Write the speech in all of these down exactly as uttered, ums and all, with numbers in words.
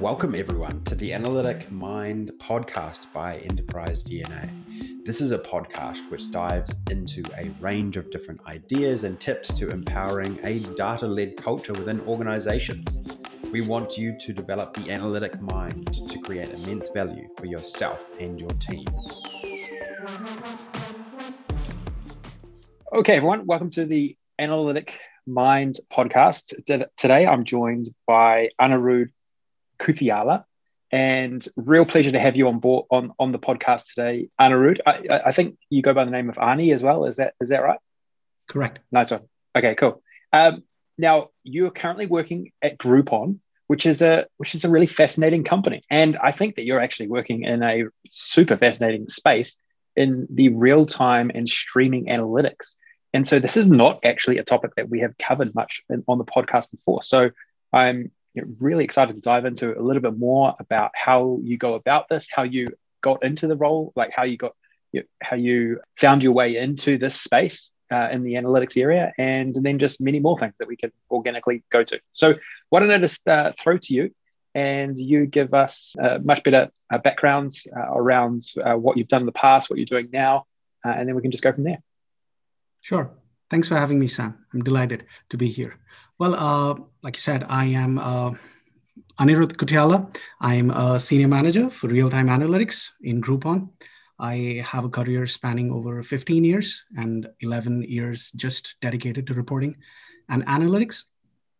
Welcome everyone to the Analytic Mind Podcast by Enterprise D N A. This is a podcast which dives into a range of different ideas and tips to empowering a data-led culture within organizations. We want you to develop the analytic mind to create immense value for yourself and your teams. Okay, everyone, welcome to the Analytic Mind Podcast. Today, I'm joined by Anirudh Kuthiala, and real pleasure to have you on board on, on the podcast today, Anirudh. I, I think you go by the name of Ani as well. Is that is that right? Correct. Nice one. Okay, cool. Um, now you are currently working at Groupon, which is a which is a really fascinating company, and I think that you're actually working in a super fascinating space in the real time and streaming analytics. And so this is not actually a topic that we have covered much in, on the podcast before. So I'm really excited to dive into a little bit more about how you go about this, how you got into the role, like how you got, you know, how you found your way into this space uh, in the analytics area, and then just many more things that we can organically go to. So why don't I just uh, throw to you, and you give us uh, much better uh, backgrounds uh, around uh, what you've done in the past, what you're doing now, uh, and then we can just go from there. Sure. Thanks for having me, Sam. I'm delighted to be here. Well, uh, like you said, I am uh, Anirudh Kuthiala. I'm a senior manager for real-time analytics in Groupon. I have a career spanning over fifteen years and eleven years just dedicated to reporting and analytics.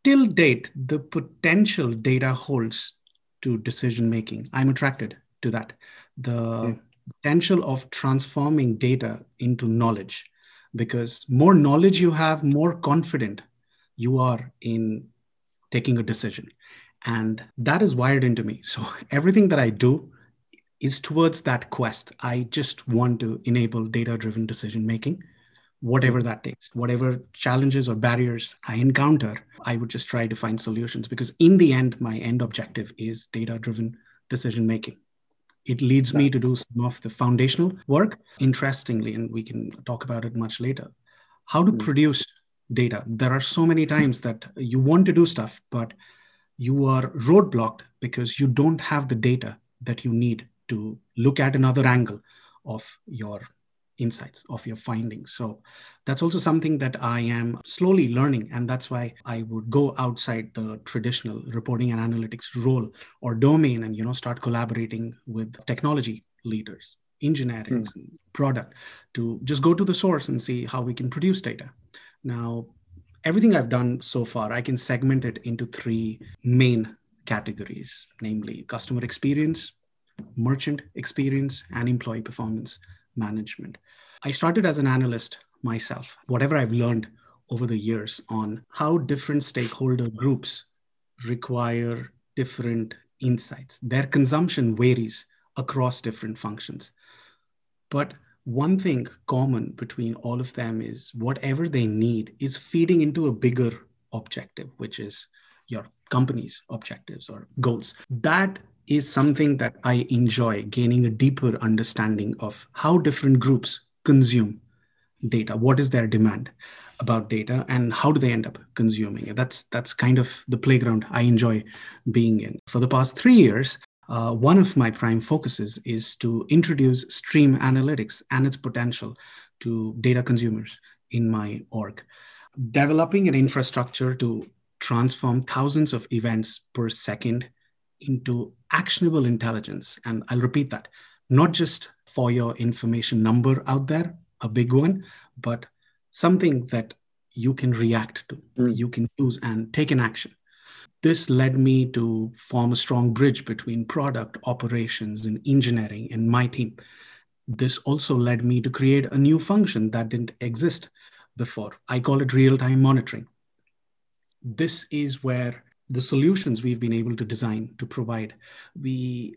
Till date, the potential data holds to decision-making. I'm attracted to that. The mm. potential of transforming data into knowledge, because more knowledge you have, more confident you are in taking a decision. And that is wired into me. So everything that I do is towards that quest. I just want to enable data-driven decision-making, whatever that takes, whatever challenges or barriers I encounter, I would just try to find solutions, because in the end, my end objective is data-driven decision-making. It leads me to do some of the foundational work, interestingly, and we can talk about it much later, how to produce data. There are so many times that you want to do stuff, but you are roadblocked because you don't have the data that you need to look at another angle of your insights, of your findings. So that's also something that I am slowly learning. And that's why I would go outside the traditional reporting and analytics role or domain and, you know, start collaborating with technology leaders, engineering, mm. product, to just go to the source and see how we can produce data. Now, everything I've done so far, I can segment it into three main categories, namely customer experience, merchant experience, and employee performance management. I started as an analyst myself. Whatever I've learned over the years on how different stakeholder groups require different insights, their consumption varies across different functions. But one thing common between all of them is whatever they need is feeding into a bigger objective, which is your company's objectives or goals. That is something that I enjoy, gaining a deeper understanding of how different groups consume data. What is their demand about data and how do they end up consuming it? That's, that's kind of the playground I enjoy being in. For the past three years, Uh, one of my prime focuses is to introduce stream analytics and its potential to data consumers in my org. Developing an infrastructure to transform thousands of events per second into actionable intelligence. And I'll repeat that, not just for your information number out there, a big one, but something that you can react to, mm. you can use and take an action. This led me to form a strong bridge between product, operations, and engineering in my team. This also led me to create a new function that didn't exist before. I call it real-time monitoring. This is where the solutions we've been able to design to provide, we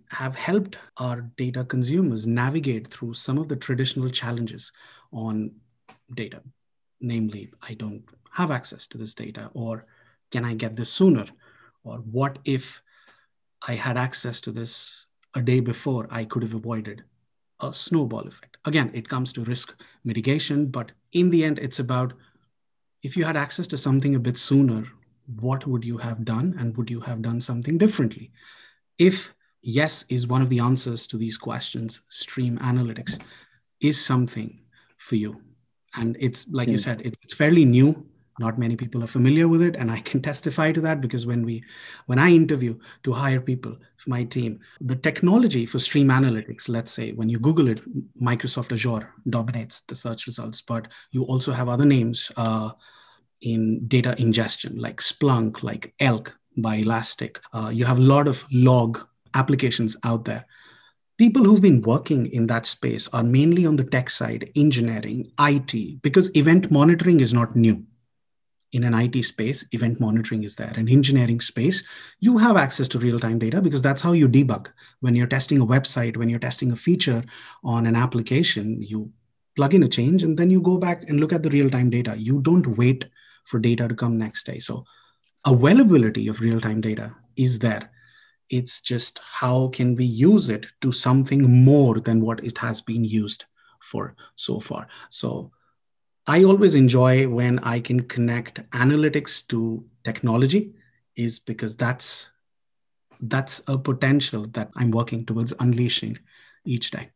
have helped our data consumers navigate through some of the traditional challenges on data. Namely, I don't have access to this data, or can I get this sooner? Or what if I had access to this a day before, I could have avoided a snowball effect. Again, it comes to risk mitigation, but in the end, it's about if you had access to something a bit sooner, what would you have done? And would you have done something differently? If yes is one of the answers to these questions, stream analytics is something for you. And it's like mm. you said, it, it's fairly new. Not many people are familiar with it, and I can testify to that because when we, when I interview to hire people for my team, the technology for stream analytics, let's say when you Google it, Microsoft Azure dominates the search results, but you also have other names uh, in data ingestion like Splunk, like E L K by Elastic. Uh, you have a lot of log applications out there. People who've been working in that space are mainly on the tech side, engineering, I T, because event monitoring is not new. In an I T space, event monitoring is there. In engineering space, you have access to real-time data because that's how you debug. When you're testing a website, when you're testing a feature on an application, you plug in a change and then you go back and look at the real-time data. You don't wait for data to come next day. So availability of real-time data is there. It's just how can we use it to something more than what it has been used for so far. So I always enjoy when I can connect analytics to technology, is because that's that's a potential that I'm working towards unleashing each day.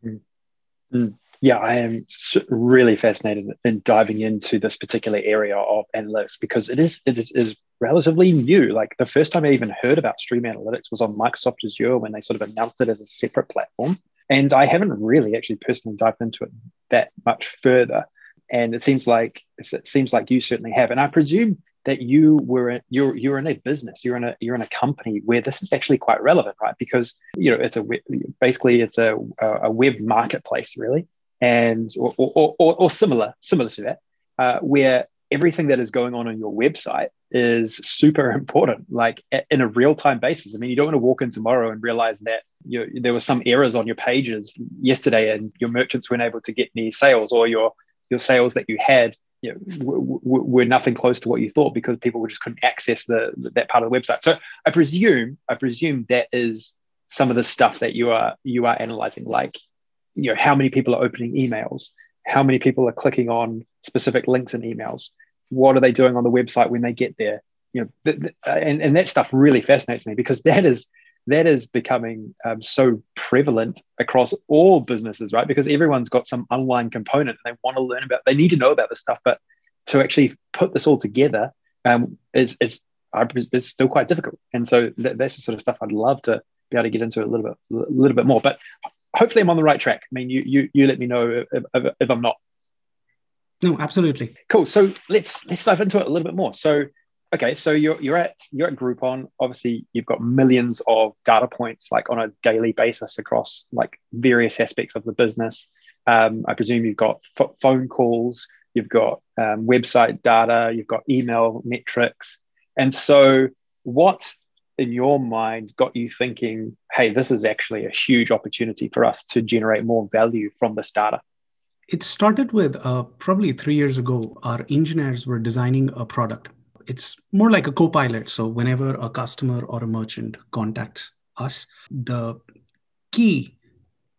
Mm. Yeah, I am really fascinated in diving into this particular area of analytics because it is it is, is relatively new. Like the first time I even heard about stream analytics was on Microsoft Azure when they sort of announced it as a separate platform. And I haven't really actually personally dived into it that much further. And it seems like it seems like you certainly have, and I presume that you were you're you're in a business, you're in a you're in a company where this is actually quite relevant, right? Because you know it's a basically it's a a web marketplace, really, and or or, or, or similar similar to that, uh, where everything that is going on on your website is super important, like in a real-time basis. I mean, you don't want to walk in tomorrow and realize that you know, there were some errors on your pages yesterday, and your merchants weren't able to get any sales, or your your sales that you had you know, w- w- were nothing close to what you thought because people just couldn't access the, that part of the website. So I presume, I presume that is some of the stuff that you are you are analyzing, like you know how many people are opening emails, how many people are clicking on specific links in emails, what are they doing on the website when they get there, you know, th- th- and and that stuff really fascinates me because that is. That is becoming um, so prevalent across all businesses, right? Because everyone's got some online component and they want to learn about, they need to know about this stuff, but to actually put this all together um, is, is, is still quite difficult. And so th- that's the sort of stuff I'd love to be able to get into a little bit, a little bit more, but hopefully I'm on the right track. I mean, you, you, you let me know if, if, if I'm not. No, absolutely. Cool. So let's, let's dive into it a little bit more. So okay, so you're you're at you're at Groupon. Obviously, you've got millions of data points like on a daily basis across like various aspects of the business. Um, I presume you've got f- phone calls, you've got um, website data, you've got email metrics. And so, what in your mind got you thinking, "Hey, this is actually a huge opportunity for us to generate more value from this data"? It started with uh, probably three years ago. Our engineers were designing a product. It's more like a co-pilot. So whenever a customer or a merchant contacts us, the key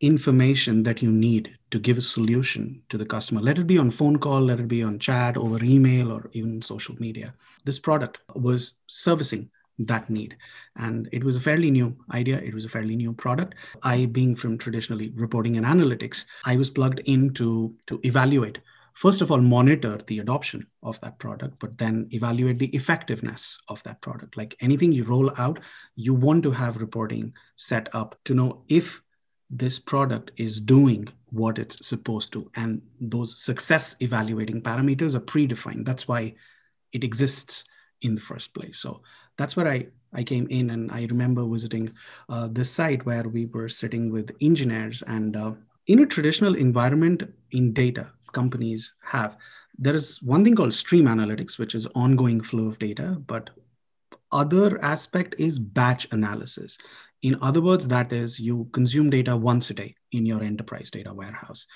information that you need to give a solution to the customer, let it be on phone call, let it be on chat, over email, or even social media. This product was servicing that need. And it was a fairly new idea. It was a fairly new product. I, being from traditionally reporting and analytics, I was plugged in to, to evaluate. First of all, monitor the adoption of that product, but then evaluate the effectiveness of that product. Like anything you roll out, you want to have reporting set up to know if this product is doing what it's supposed to. And those success evaluating parameters are predefined. That's why it exists in the first place. So that's where I, I came in, and I remember visiting uh, this site where we were sitting with engineers, and uh, in a traditional environment in data, companies have. There is one thing called stream analytics, which is ongoing flow of data, but other aspect is batch analysis. In other words, that is you consume data once a day in your enterprise data warehouse.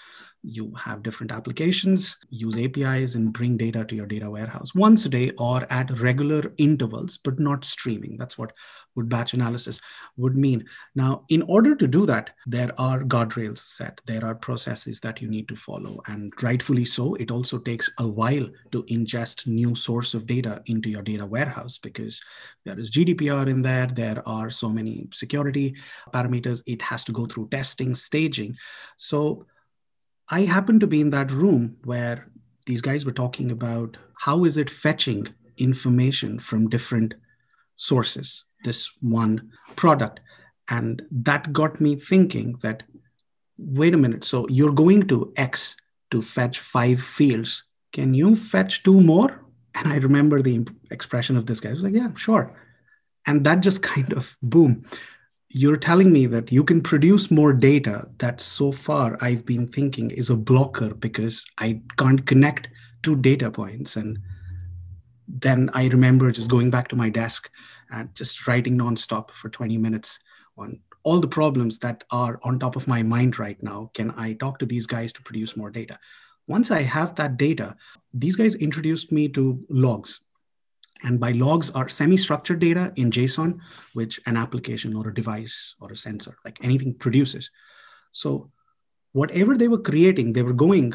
You have different applications, use A P Is, and bring data to your data warehouse once a day or at regular intervals, but not streaming. That's what would batch analysis would mean. Now, in order to do that, there are guardrails set. There are processes that you need to follow. And rightfully so, it also takes a while to ingest new source of data into your data warehouse because there is G D P R in there. There are so many security parameters. It has to go through testing, staging. So I happened to be in that room where these guys were talking about how is it fetching information from different sources, this one product. And that got me thinking that, wait a minute, so you're going to X to fetch five fields. Can you fetch two more? And I remember the expression of this guy. I was like, yeah, sure. And that just kind of, boom. You're telling me that you can produce more data that so far I've been thinking is a blocker because I can't connect two data points. And then I remember just going back to my desk and just writing nonstop for twenty minutes on all the problems that are on top of my mind right now. Can I talk to these guys to produce more data? Once I have that data, these guys introduced me to logs. And by logs are semi-structured data in JSON, which an application or a device or a sensor, like anything produces. So whatever they were creating, they were going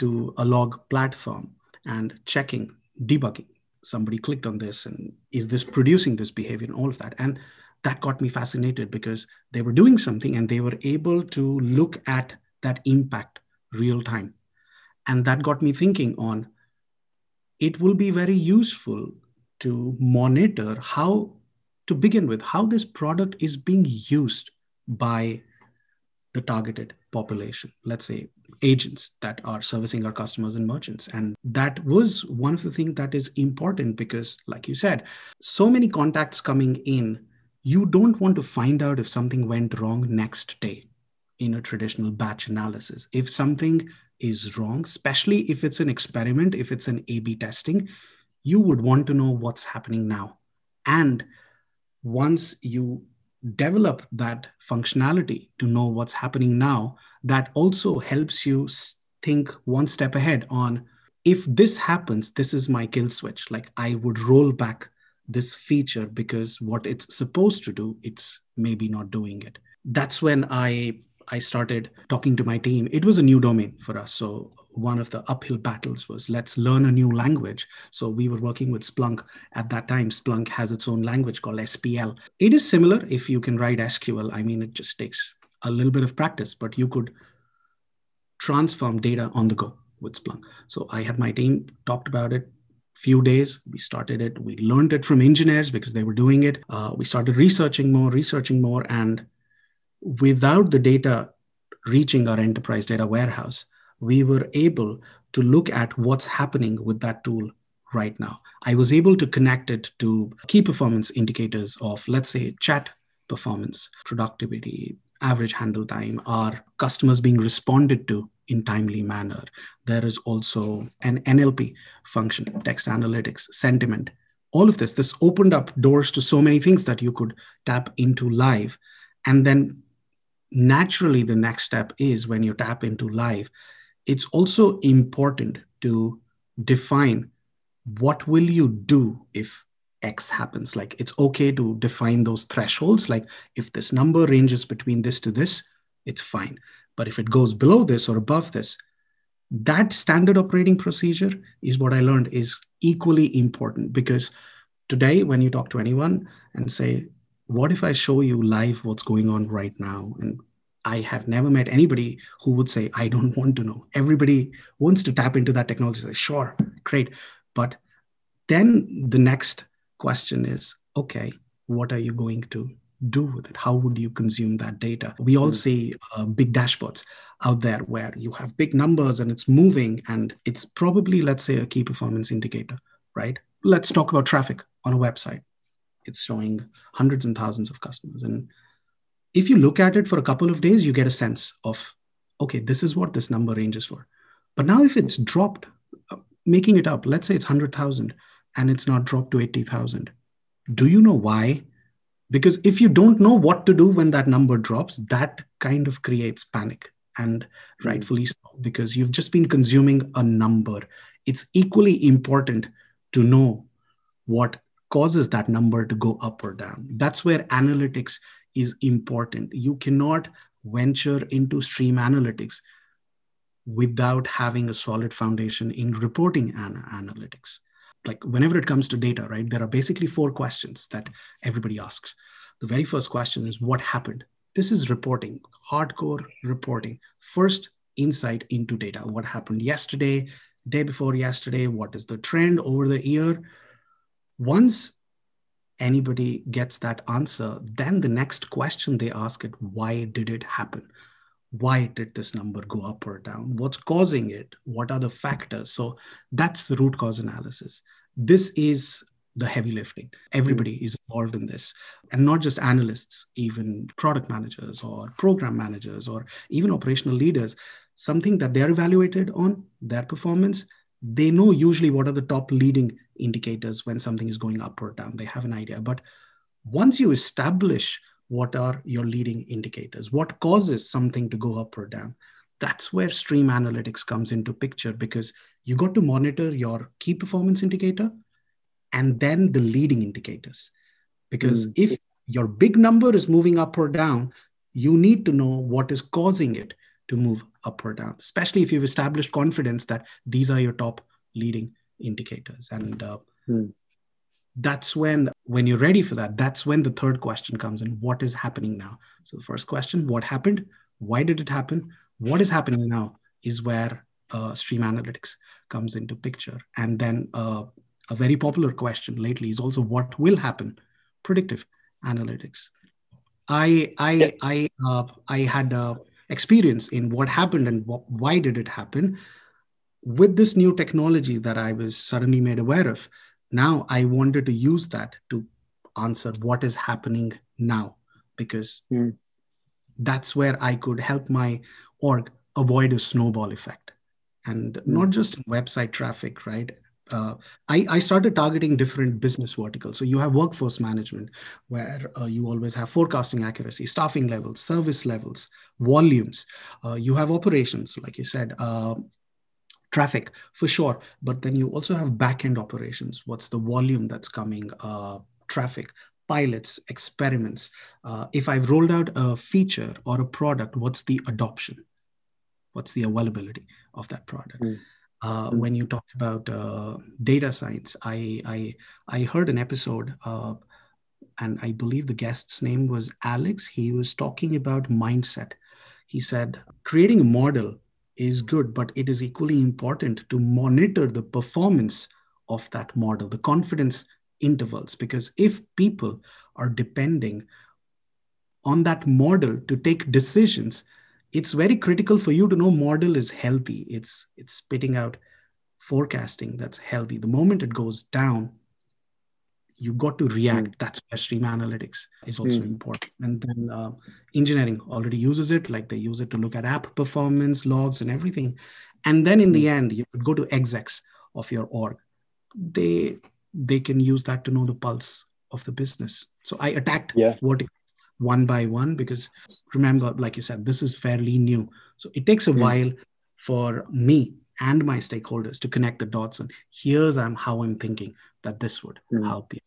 to a log platform and checking, debugging. Somebody clicked on this and is this producing this behavior and all of that. And that got me fascinated because they were doing something and they were able to look at that impact real time. And that got me thinking on, it will be very useful to monitor how, to begin with, how this product is being used by the targeted population, let's say agents that are servicing our customers and merchants. And that was one of the things that is important because, like you said, so many contacts coming in, you don't want to find out if something went wrong next day in a traditional batch analysis. If something is wrong, especially if it's an experiment, if it's an A B testing, you would want to know what's happening now. And once you develop that functionality to know what's happening now, that also helps you think one step ahead on, if this happens, this is my kill switch. Like I would roll back this feature because what it's supposed to do, it's maybe not doing it. That's when I, I started talking to my team. It was a new domain for us. So one of the uphill battles was let's learn a new language. So we were working with Splunk at that time. Splunk has its own language called S P L. It is similar if you can write S Q L. I mean, it just takes a little bit of practice, but you could transform data on the go with Splunk. So I had my team talked about it. Few days, we started it. We learned it from engineers because they were doing it. Uh, we started researching more, researching more. And without the data reaching our enterprise data warehouse, we were able to look at what's happening with that tool right now. I was able to connect it to key performance indicators of, let's say, chat performance, productivity, average handle time, are customers being responded to in timely manner. There is also an N L P function, text analytics, sentiment, all of this. This opened up doors to so many things that you could tap into live. And then naturally, the next step is when you tap into live, it's also important to define what will you do if X happens. Like it's okay to define those thresholds. Like if this number ranges between this to this, it's fine. But if it goes below this or above this, that standard operating procedure is what I learned is equally important because today when you talk to anyone and say, what if I show you live what's going on right now? And I have never met anybody who would say, I don't want to know. Everybody wants to tap into that technology. Say, sure, great. But then the next question is, okay, what are you going to do with it? How would you consume that data? We all see uh, big dashboards out there where you have big numbers and it's moving and it's probably, let's say, a key performance indicator, right? Let's talk about traffic on a website. It's showing hundreds and thousands of customers. And if you look at it for a couple of days, you get a sense of, okay, this is what this number ranges for. But now if it's dropped, making it up, let's say it's one hundred thousand and it's not dropped to eighty thousand. Do you know why? Because if you don't know what to do when that number drops, that kind of creates panic, and rightfully so, because you've just been consuming a number. It's equally important to know what causes that number to go up or down. That's where analytics is important. You cannot venture into stream analytics without having a solid foundation in reporting and analytics. Like whenever it comes to data, right, there are basically four questions that everybody asks. The very first question is what happened? This is reporting, hardcore reporting. First insight into data. What happened yesterday, day before yesterday? What is the trend over the year? Once anybody gets that answer, then the next question they ask is, why did it happen? Why did this number go up or down? What's causing it? What are the factors? So that's the root cause analysis. This is the heavy lifting. Everybody is involved in this. And not just analysts, even product managers or program managers or even operational leaders, something that they're evaluated on, their performance, they know usually what are the top leading indicators when something is going up or down. They have an idea. But once you establish what are your leading indicators? What causes something to go up or down? That's where stream analytics comes into picture, because you got to monitor your key performance indicator and then the leading indicators. Because mm. if your big number is moving up or down, you need to know what is causing it to move up or down, especially if you've established confidence that these are your top leading indicators. And uh, mm. That's when, when you're ready for that, that's when the third question comes in. What is happening now? So the first question, what happened? Why did it happen? What is happening now is where uh, stream analytics comes into picture. And then uh, a very popular question lately is also what will happen? Predictive analytics. I I yeah. I uh, I had uh, experience in what happened and wh- why did it happen. With this new technology that I was suddenly made aware of, now I wanted to use that to answer what is happening now, because mm. that's where I could help my org avoid a snowball effect. And mm. not just website traffic, right? Uh, I, I started targeting different business verticals. So you have workforce management, where uh, you always have forecasting accuracy, staffing levels, service levels, volumes. Uh, you have operations, like you said, uh, traffic for sure, but then you also have back-end operations. What's the volume that's coming? Uh, traffic, pilots, experiments. Uh, if I've rolled out a feature or a product, what's the adoption? What's the availability of that product? Mm. Uh, mm. When you talk about uh, data science, I, I, I heard an episode, uh, and I believe the guest's name was Alex. He was talking about mindset. He said, creating a model is good, but it is equally important to monitor the performance of that model, the confidence intervals, because if people are depending on that model to take decisions, it's very critical for you to know model is healthy. It's, it's spitting out forecasting that's healthy. The moment it goes down, you got to react. Mm. That's where stream analytics is also mm. important. And then uh, engineering already uses it. Like they use it to look at app performance, logs, and everything. And then in the end, you could go to execs of your org. They they can use that to know the pulse of the business. So I attacked yeah. vertical one by one, because remember, like you said, this is fairly new. So it takes a mm. while for me and my stakeholders to connect the dots. And here's I'm, how I'm thinking that this would mm. help you.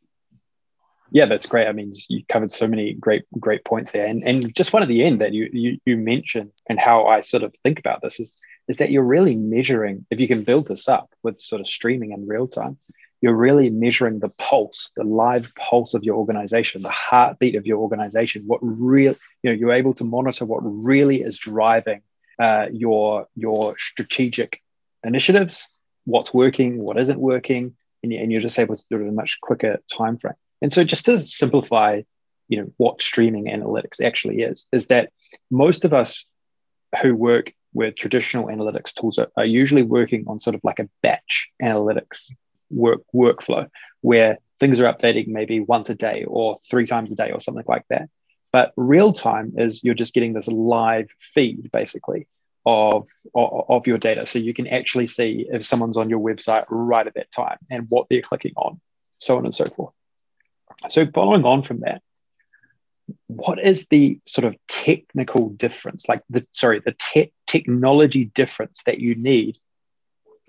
Yeah, that's great. I mean, you covered so many great, great points there. And and just one at the end that you you, you mentioned, and how I sort of think about this is, is that you're really measuring, if you can build this up with sort of streaming in real time, you're really measuring the pulse, the live pulse of your organization, the heartbeat of your organization, what real, you know, you're able to monitor what really is driving uh, your, your strategic initiatives, what's working, what isn't working, and, and you're just able to do it in a much quicker time frame. And so just to simplify, you know, what streaming analytics actually is, is that most of us who work with traditional analytics tools are, are usually working on sort of like a batch analytics work workflow where things are updating maybe once a day or three times a day or something like that. But real time is you're just getting this live feed basically Of, of your data. So you can actually see if someone's on your website right at that time and what they're clicking on, so on and so forth. So following on from that, what is the sort of technical difference, like the, sorry, the te- technology difference that you need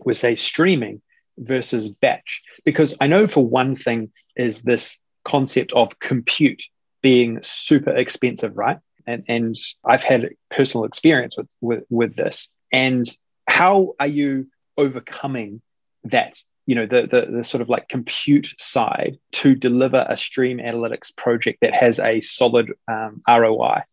with, say, streaming versus batch? Because I know for one thing is this concept of compute being super expensive, right? And and I've had personal experience with, with, with this. And how are you overcoming that, you know, the, the the sort of like compute side to deliver a stream analytics project that has a solid um, R O I?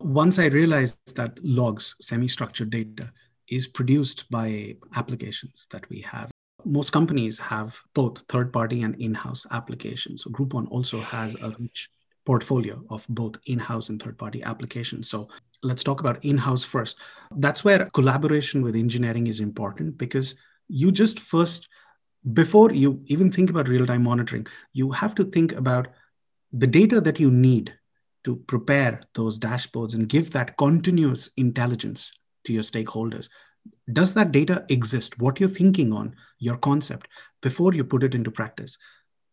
Once I realized that logs, semi-structured data, is produced by applications that we have. Most companies have both third-party and in-house applications. So Groupon also has a rich portfolio of both in-house and third-party applications. So let's talk about in-house first. That's where collaboration with engineering is important, because you just first, before you even think about real-time monitoring, you have to think about the data that you need to prepare those dashboards and give that continuous intelligence to your stakeholders. Does that data exist? What you're thinking on, your concept, before you put it into practice.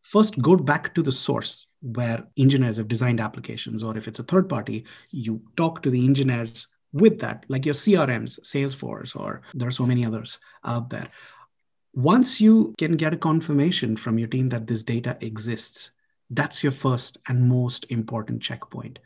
First, go back to the source where engineers have designed applications, or if it's a third party, you talk to the engineers with that, like your C R Ms, Salesforce, or there are so many others out there. Once you can get a confirmation from your team that this data exists, that's your first and most important checkpoint.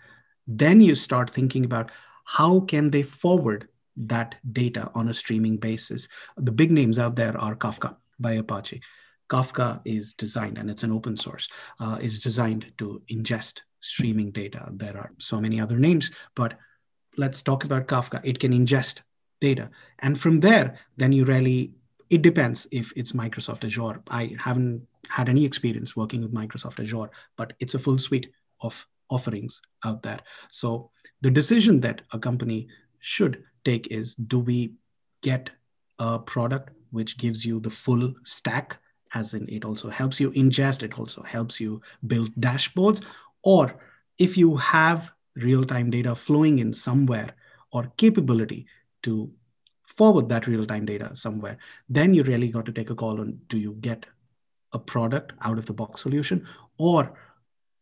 Then you start thinking about how can they forward that data on a streaming basis. The big names out there are Kafka by Apache. Kafka is designed, and it's an open source, uh, is designed to ingest streaming data. There are so many other names, but let's talk about Kafka. It can ingest data. And from there, then you really, it depends if it's Microsoft Azure. I haven't had any experience working with Microsoft Azure, but it's a full suite of offerings out there. So the decision that a company should take is, do we get a product which gives you the full stack, as in it also helps you ingest, it also helps you build dashboards, or if you have real-time data flowing in somewhere or capability to forward that real-time data somewhere, then you really got to take a call on, do you get a product, out-of-the-box solution, or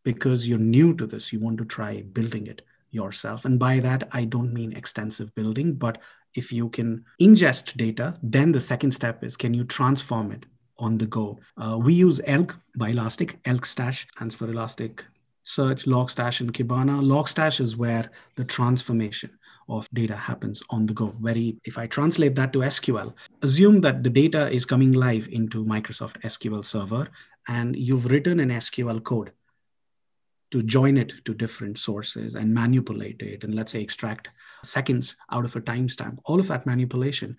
because you're new to this, you want to try building it yourself. And by that, I don't mean extensive building, but if you can ingest data, then the second step is, can you transform it on the go? Uh, we use E L K by Elastic. E L K Stack stands for Elasticsearch, Logstash, and Kibana. Logstash is where the transformation of data happens on the go. Very, if I translate that to S Q L, assume that the data is coming live into Microsoft S Q L Server, and you've written an S Q L code to join it to different sources and manipulate it, and let's say extract seconds out of a timestamp, all of that manipulation.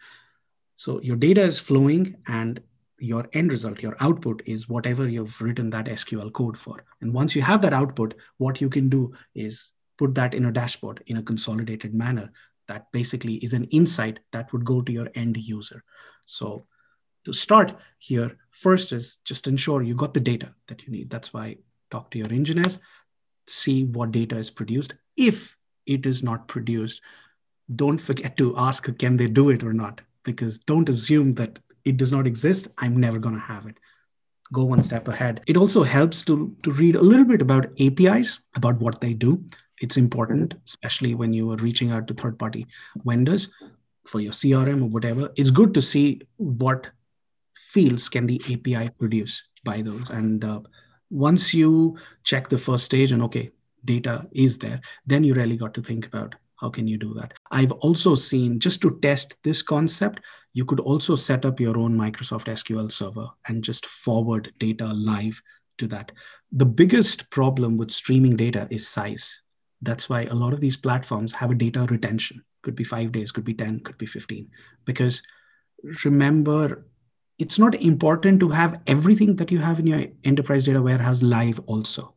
So your data is flowing, and your end result, your output, is whatever you've written that S Q L code for. And once you have that output, what you can do is put that in a dashboard in a consolidated manner that basically is an insight that would go to your end user. So to start here, first is just ensure you got the data that you need. That's why talk to your engineers, see what data is produced. If it is not produced, don't forget to ask, can they do it or not? Because don't assume that it does not exist, I'm never going to have it. Go one step ahead. It also helps to, to read a little bit about A P Is, about what they do. It's important, especially when you are reaching out to third-party vendors for your C R M or whatever. It's good to see what fields can the A P I produce by those. And uh, once you check the first stage and, okay, data is there, then you really got to think about how can you do that. I've also seen, just to test this concept, you could also set up your own Microsoft S Q L Server and just forward data live to that. The biggest problem with streaming data is size. That's why a lot of these platforms have a data retention. Could be five days, could be ten, could be fifteen. Because remember, it's not important to have everything that you have in your enterprise data warehouse live also.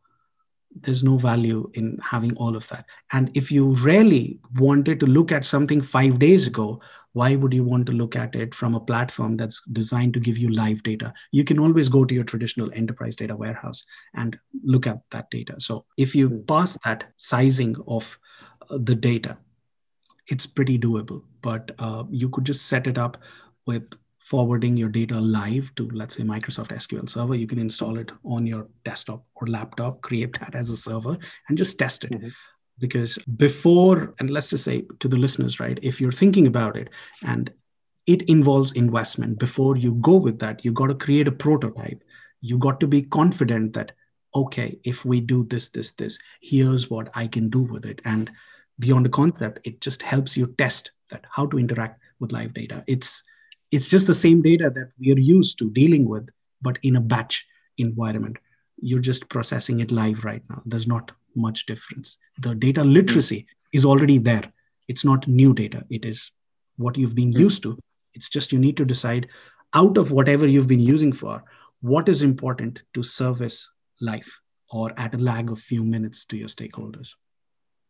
There's no value in having all of that. And if you really wanted to look at something five days ago, why would you want to look at it from a platform that's designed to give you live data? You can always go to your traditional enterprise data warehouse and look at that data. So if you pass that sizing of the data, it's pretty doable, but uh, you could just set it up with forwarding your data live to, let's say, Microsoft S Q L Server. You can install it on your desktop or laptop, create that as a server, and just test it. Mm-hmm. Because before, and let's just say to the listeners, right, if you're thinking about it and it involves investment, before you go with that, you got to create a prototype. You got to be confident that, okay, if we do this, this, this, here's what I can do with it. And beyond the concept, it just helps you test that how to interact with live data. It's it's just the same data that we are used to dealing with, but in a batch environment. You're just processing it live right now. There's not much difference. The data literacy is already there. It's not new data. It is what you've been used to. It's just you need to decide out of whatever you've been using for, what is important to service life or at a lag of few minutes to your stakeholders.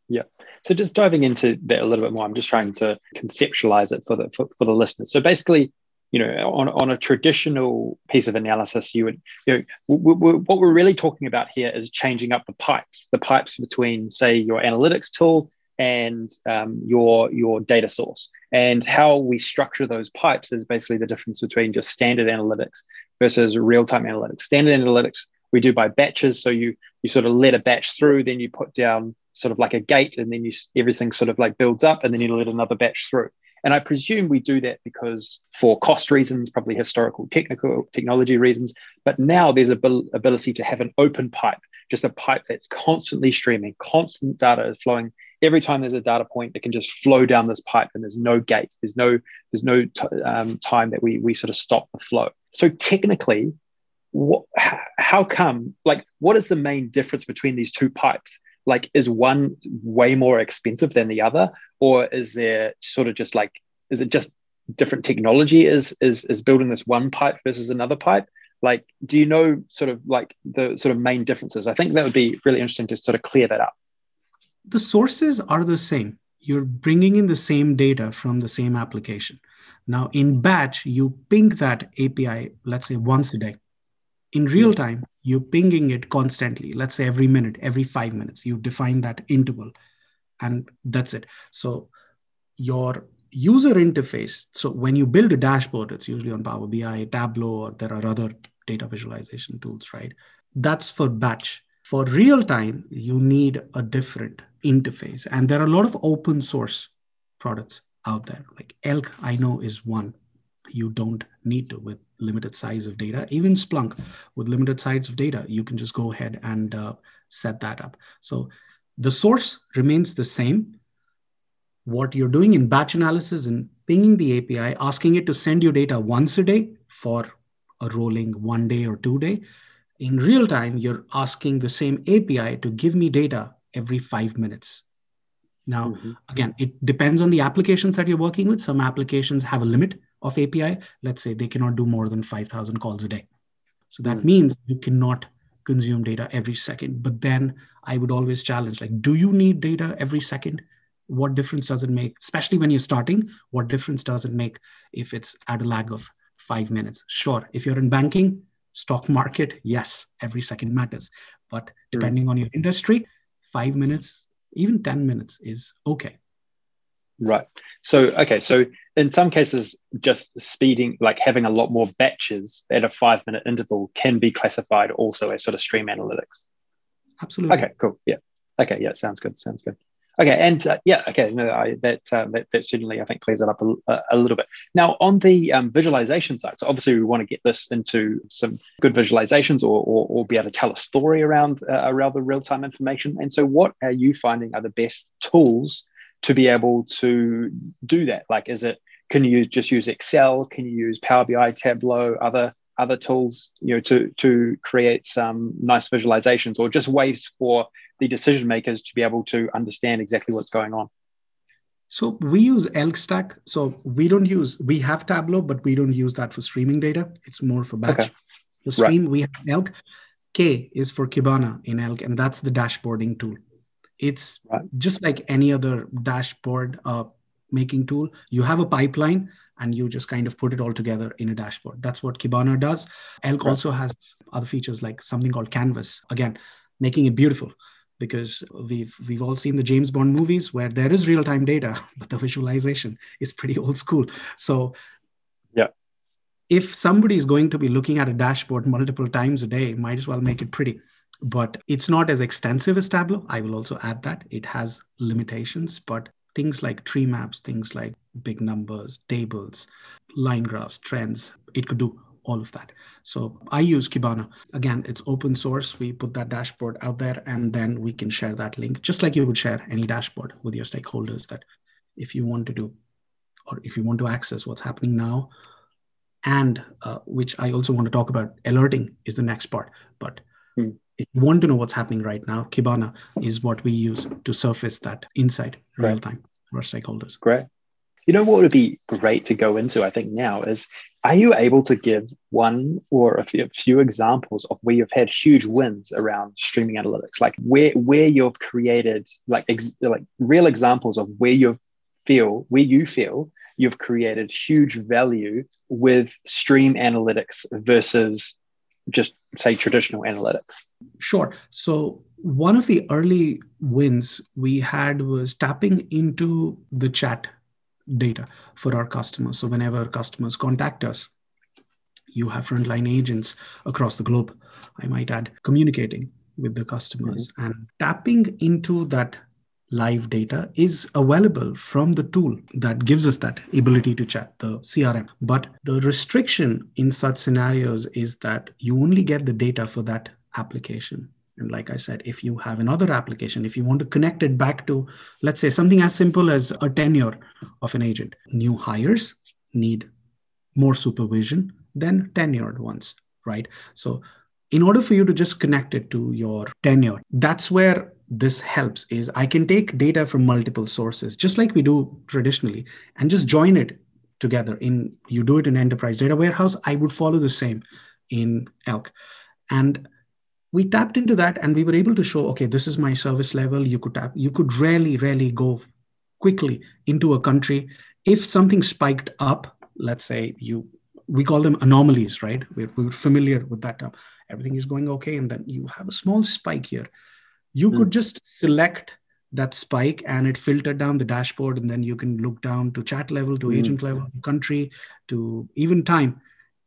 Yeah. So just diving into that a little bit more, I'm just trying to conceptualize it for the for, for the listeners. So basically, you know, on, on a traditional piece of analysis, you would, you know, we, we, what we're really talking about here is changing up the pipes, the pipes between, say, your analytics tool and um, your your data source. And how we structure those pipes is basically the difference between just standard analytics versus real-time analytics. Standard analytics we do by batches. So you you sort of let a batch through, then you put down sort of like a gate, and then you everything sort of like builds up, and then you let another batch through. And I presume we do that because for cost reasons, probably historical, technical, technology reasons. But now there's a abil- ability to have an open pipe, just a pipe that's constantly streaming, constant data is flowing. Every time there's a data point, it can just flow down this pipe, and there's no gate. There's no there's no t- um, time that we we sort of stop the flow. So technically, what? How come? Like, what is the main difference between these two pipes? Like, is one way more expensive than the other, or is there sort of just like, is it just different technology is is is building this one pipe versus another pipe? Like, do you know sort of like the sort of main differences? I think that would be really interesting to sort of clear that up. The sources are the same. You're bringing in the same data from the same application. Now in batch, you ping that A P I, let's say once a day. In real time, you're pinging it constantly. Let's say every minute, every five minutes, you define that interval, and that's it. So your user interface, so when you build a dashboard, it's usually on Power B I, Tableau, or there are other data visualization tools, right? That's for batch. For real time, you need a different interface. And there are a lot of open source products out there. Like E L K, I know, is one. You don't need to with limited size of data. Even Splunk, with limited size of data, you can just go ahead and uh, set that up. So the source remains the same. What you're doing in batch analysis and pinging the A P I, asking it to send you data once a day for a rolling one day or two day. In real time, you're asking the same A P I to give me data every five minutes. Now, mm-hmm. again, it depends on the applications that you're working with. Some applications have a limit of A P I. Let's say they cannot do more than five thousand calls a day. So that mm-hmm. means you cannot consume data every second. But then I would always challenge, like, do you need data every second? What difference does it make? Especially when you're starting, what difference does it make if it's at a lag of five minutes? Sure, if you're in banking, stock market, yes, every second matters. But depending mm-hmm. on your industry, five minutes, even ten minutes is okay. Right. So, okay. So in some cases, just speeding, like having a lot more batches at a five minute interval can be classified also as sort of stream analytics. Absolutely. Okay, cool. Yeah. Okay. Yeah. Sounds good. Sounds good. Okay. And uh, yeah, okay. No, I, that, uh, that, that certainly, I think, clears it up a, a little bit. Now on the um, visualization side, so obviously we want to get this into some good visualizations or, or, or be able to tell a story around, uh, around the real-time information. And so what are you finding are the best tools to be able to do that? Like, is it, can you use, just use Excel? Can you use Power B I, Tableau, other other tools, you know, to to create some nice visualizations, or just ways for the decision makers to be able to understand exactly what's going on? So we use E L K Stack. So we don't use, we have Tableau, but we don't use that for streaming data. It's more for batch. Okay. For stream, right. We have E L K. K is for Kibana in E L K, and that's the dashboarding tool. It's just like any other dashboard uh, making tool. You have a pipeline and you just kind of put it all together in a dashboard. That's what Kibana does. E L K right. also has other features like something called Canvas. Again, making it beautiful, because we've we've all seen the James Bond movies where there is real-time data, but the visualization is pretty old school. So yeah, if somebody is going to be looking at a dashboard multiple times a day, might as well make it pretty. But it's not as extensive as Tableau. I will also add that it has limitations, but things like tree maps, things like big numbers, tables, line graphs, trends, it could do all of that. So I use Kibana. Again, it's open source. We put that dashboard out there and then we can share that link, just like you would share any dashboard with your stakeholders, that if you want to do, or if you want to access what's happening now, and uh, which I also want to talk about, alerting is the next part. But hmm. if you want to know what's happening right now, Kibana is what we use to surface that insight right. real time for our stakeholders. Great. You know what would be great to go into, I think, now is, are you able to give one or a few, a few examples of where you've had huge wins around streaming analytics, like where where you've created like ex, like real examples of where you feel where you feel you've created huge value with stream analytics versus just say traditional analytics? Sure. So one of the early wins we had was tapping into the chat data for our customers. So whenever customers contact us, you have frontline agents across the globe, I might add, communicating with the customers, mm-hmm. and tapping into that live data is available from the tool that gives us that ability to chat, the C R M. But the restriction in such scenarios is that you only get the data for that application. And like I said, if you have another application, if you want to connect it back to, let's say, something as simple as a tenure of an agent, new hires need more supervision than tenured ones, right? So in order for you to just connect it to your tenure, that's where this helps, is I can take data from multiple sources, just like we do traditionally, and just join it together. In, you do it in Enterprise Data Warehouse, I would follow the same in E L K. And we tapped into that and we were able to show, okay, this is my service level. You could tap, you could really, really go quickly into a country. If something spiked up, let's say you, we call them anomalies, right? We're, we're familiar with that term. Everything is going okay. And then you have a small spike here. You mm. could just select that spike and it filtered down the dashboard. And then you can look down to chat level, to mm. agent level, country, to even time.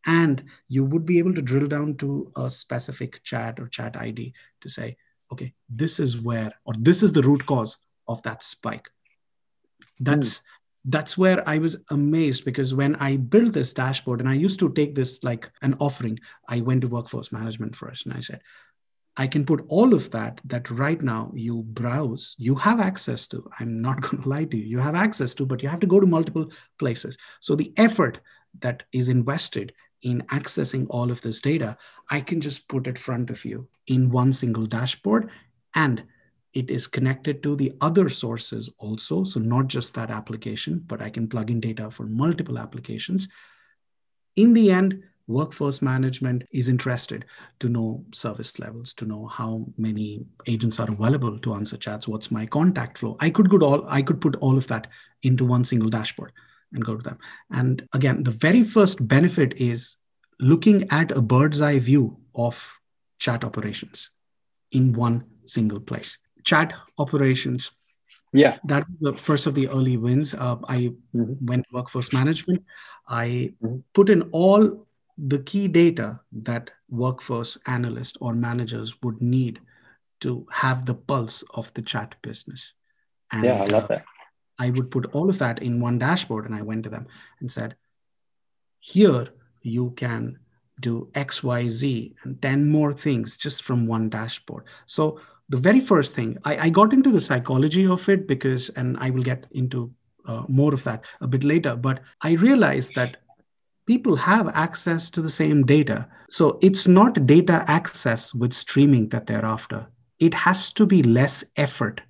And you would be able to drill down to a specific chat or chat I D to say, okay, this is where, or this is the root cause of that spike. That's, mm. that's where I was amazed, because when I built this dashboard, and I used to take this like an offering, I went to workforce management first. And I said, I can put all of that, that right now you browse, you have access to, I'm not going to lie to you, you have access to, but you have to go to multiple places. So the effort that is invested in accessing all of this data, I can just put it front of you in one single dashboard, and it is connected to the other sources also. So not just that application, but I can plug in data for multiple applications. In the end, workforce management is interested to know service levels, to know how many agents are available to answer chats, what's my contact flow. I could put all, I could put all of that into one single dashboard and go to them. And again, the very first benefit is looking at a bird's eye view of chat operations in one single place. Chat operations. Yeah. That was the first of the early wins. Uh, I mm-hmm. went to workforce management. I mm-hmm. put in all the key data that workforce analysts or managers would need to have the pulse of the chat business. And, yeah, I love uh, that. I would put all of that in one dashboard, and I went to them and said, here you can do X, Y, Z and ten more things just from one dashboard. So the very first thing, I, I got into the psychology of it because, and I will get into uh, more of that a bit later, but I realized that people have access to the same data. So it's not data access with streaming that they're after. It has to be less effort.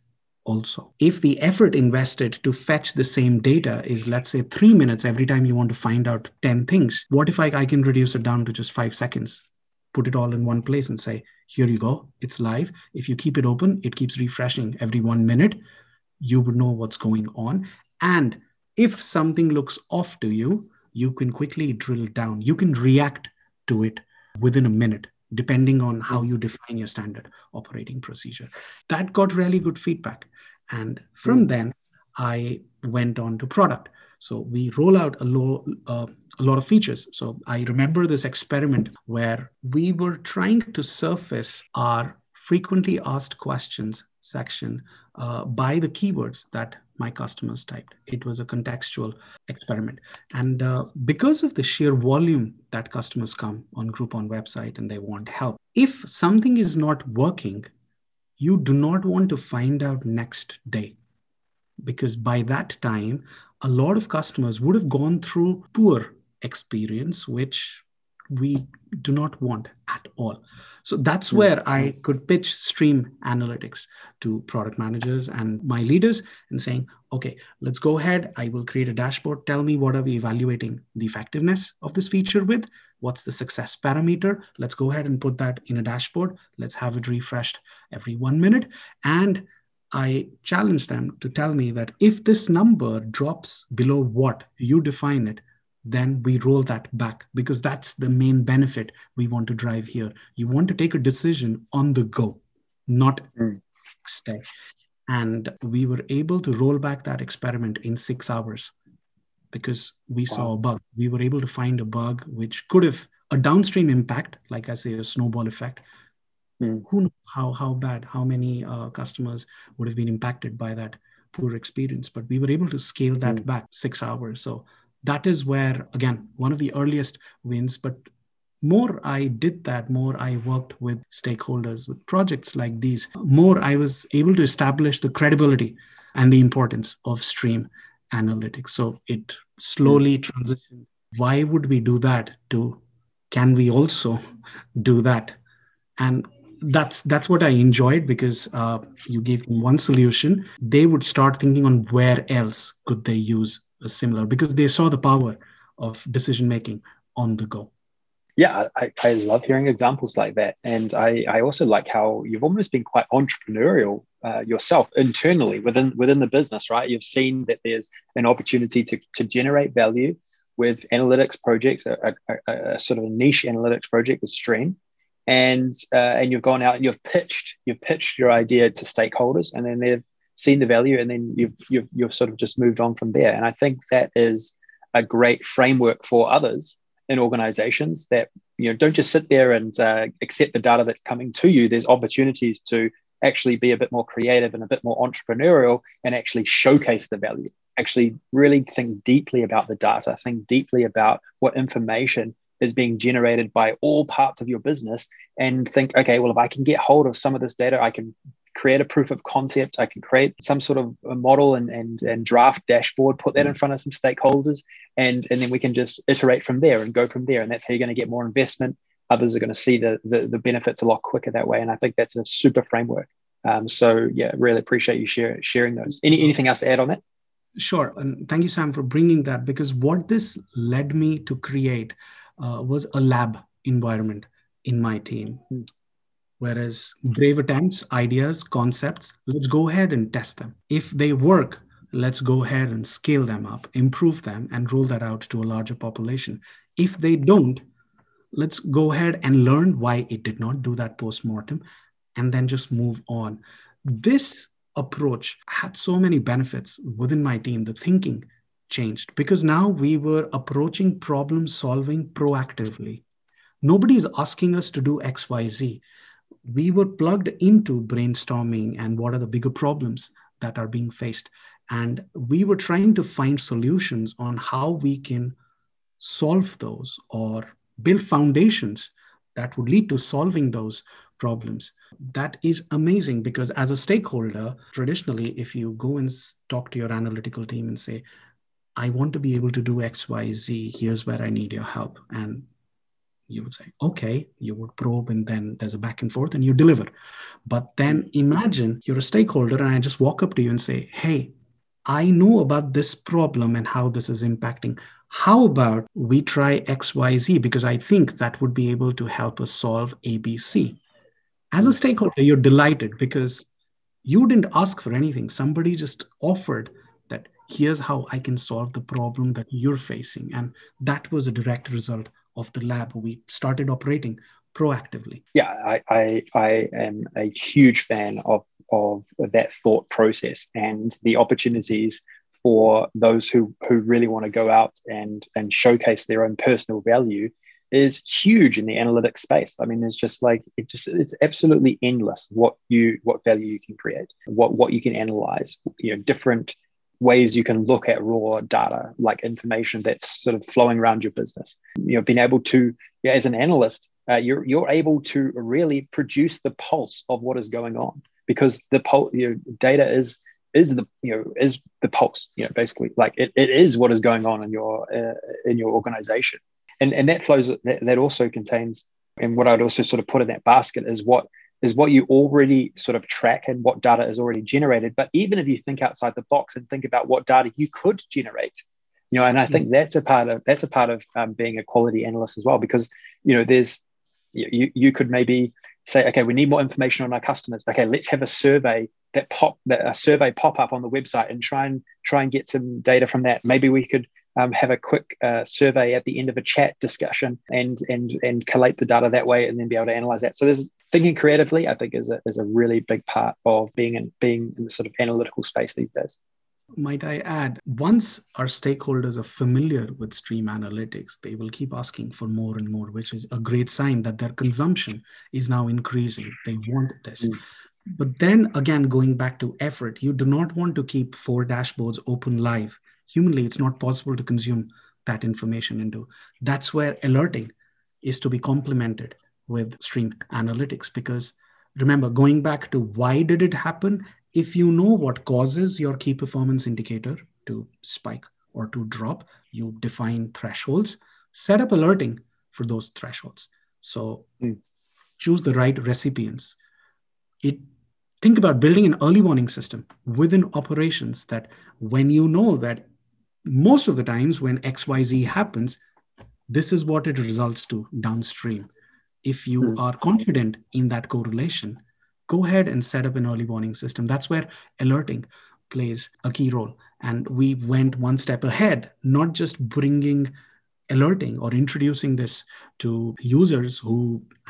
Also, if the effort invested to fetch the same data is, let's say, three minutes every time you want to find out ten things, what if I, I can reduce it down to just five seconds, put it all in one place and say, here you go, it's live. If you keep it open, it keeps refreshing every one minute. You would know what's going on. And if something looks off to you, you can quickly drill down. You can react to it within a minute, depending on how you define your standard operating procedure. That got really good feedback. And from then, I went on to product. So we roll out a, lo- uh, a lot of features. So I remember this experiment where we were trying to surface our frequently asked questions section uh, by the keywords that my customers typed. It was a contextual experiment. And uh, because of the sheer volume that customers come on Groupon website and they want help, if something is not working, you do not want to find out next day, because by that time, a lot of customers would have gone through poor experience, which we do not want at all. So that's where I could pitch stream analytics to product managers and my leaders and saying, okay, let's go ahead. I will create a dashboard. Tell me, what are we evaluating the effectiveness of this feature with? What's the success parameter? Let's go ahead and put that in a dashboard. Let's have it refreshed every one minute. And I challenge them to tell me that if this number drops below what you define it, then we roll that back, because that's the main benefit we want to drive here. You want to take a decision on the go, not mm. stay. And we were able to roll back that experiment in six hours because we wow. saw a bug. We were able to find a bug which could have a downstream impact, like I say, a snowball effect. Mm. Who knows how, how bad, how many uh, customers would have been impacted by that poor experience. But we were able to scale that mm. back six hours. So that is where, again, one of the earliest wins, but more I did that, more I worked with stakeholders, with projects like these, more I was able to establish the credibility and the importance of stream analytics. So it slowly transitioned. Why would we do that to, can we also do that? And that's that's what I enjoyed, because uh, you gave them one solution, they would start thinking on where else could they use a similar, because they saw the power of decision-making on the go. Yeah, I, I love hearing examples like that. And I, I also like how you've almost been quite entrepreneurial uh, yourself internally within within the business, right? You've seen that there's an opportunity to, to generate value with analytics projects, a, a, a sort of a niche analytics project with Stream. And uh, and you've gone out and you've pitched, you've pitched your idea to stakeholders, and then they've seen the value, and then you've, you've you've sort of just moved on from there. And I think that is a great framework for others in organizations that, you know, don't just sit there and uh, accept the data that's coming to you. There's opportunities to actually be a bit more creative and a bit more entrepreneurial and actually showcase the value, actually really think deeply about the data, think deeply about what information is being generated by all parts of your business, and think, okay, well, if I can get hold of some of this data, I can create a proof of concept, I can create some sort of a model and and, and draft dashboard, put that in front of some stakeholders, and, and then we can just iterate from there and go from there. And that's how you're going to get more investment. Others are going to see the, the, the benefits a lot quicker that way. And I think that's a super framework. Um, so yeah, really appreciate you share, sharing those. Any, anything else to add on that? Sure. And thank you, Sam, for bringing that, because what this led me to create Uh, was a lab environment in my team. Whereas brave attempts, ideas, concepts, let's go ahead and test them. If they work, let's go ahead and scale them up, improve them, and roll that out to a larger population. If they don't, let's go ahead and learn why it did not, do that post-mortem, and then just move on. This approach had so many benefits within my team. The thinking changed, because now we were approaching problem solving proactively. Nobody is asking us to do X, Y, Z. We were plugged into brainstorming and what are the bigger problems that are being faced. And we were trying to find solutions on how we can solve those or build foundations that would lead to solving those problems. That is amazing, because as a stakeholder, traditionally, if you go and talk to your analytical team and say, I want to be able to do X, Y, Z, here's where I need your help. And you would say, okay, you would probe, and then there's a back and forth and you deliver. But then imagine you're a stakeholder and I just walk up to you and say, hey, I know about this problem and how this is impacting. How about we try X, Y, Z? Because I think that would be able to help us solve A, B, C. As a stakeholder, you're delighted because you didn't ask for anything. Somebody just offered, here's how I can solve the problem that you're facing. And that was a direct result of the lab. We started operating proactively. Yeah, I I, I am a huge fan of, of that thought process and the opportunities for those who who really want to go out and and showcase their own personal value is huge in the analytics space. I mean, there's just like, it just, it's absolutely endless what you, what value you can create, what, what you can analyze, you know, different ways you can look at raw data, like information that's sort of flowing around your business. You know, being able to, yeah, as an analyst, uh, you're, you're able to really produce the pulse of what is going on, because the pulse, you know, data is, is the, you know, is the pulse, you know, basically like it, it is what is going on in your, uh, in your organization. And, and that flows, that, that also contains, and what I'd also sort of put in that basket is what is what you already sort of track and what data is already generated. But even if you think outside the box and think about what data you could generate, you know, and Absolutely. I think that's a part of, that's a part of um, being a quality analyst as well, because, you know, there's, you, you could maybe say, okay, we need more information on our customers. Okay, let's have a survey that pop, that a survey pop up on the website and try and try and get some data from that. Maybe we could Um, have a quick uh, survey at the end of a chat discussion and and and collate the data that way, and then be able to analyze that. So there's thinking creatively, I think, is a, is a really big part of being in, being in the sort of analytical space these days. Might I add, once our stakeholders are familiar with stream analytics, they will keep asking for more and more, which is a great sign that their consumption is now increasing. They want this. Mm. But then again, going back to effort, you do not want to keep four dashboards open live. Humanly, it's not possible to consume that information into. That's where alerting is to be complemented with stream analytics. Because remember, going back to why did it happen? If you know what causes your key performance indicator to spike or to drop, you define thresholds, set up alerting for those thresholds. So mm. choose the right recipients. It Think about building an early warning system within operations that when you know that most of the times when X Y Z happens, this is what it results to downstream. If you are confident in that correlation, go ahead and set up an early warning system. That's where alerting plays a key role. And we went one step ahead, not just bringing alerting or introducing this to users who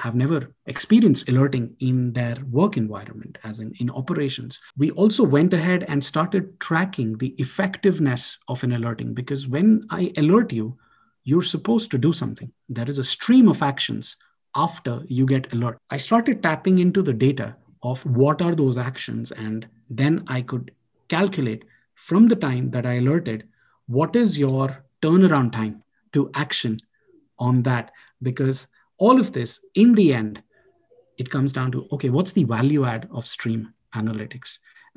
have never experienced alerting in their work environment, as in, in operations. We also went ahead and started tracking the effectiveness of an alerting, because when I alert you, you're supposed to do something. There is a stream of actions after you get alert. I started tapping into the data of what are those actions, and then I could calculate from the time that I alerted, what is your turnaround time to action on that, because all of this in the end, it comes down to, okay, what's the value add of stream analytics?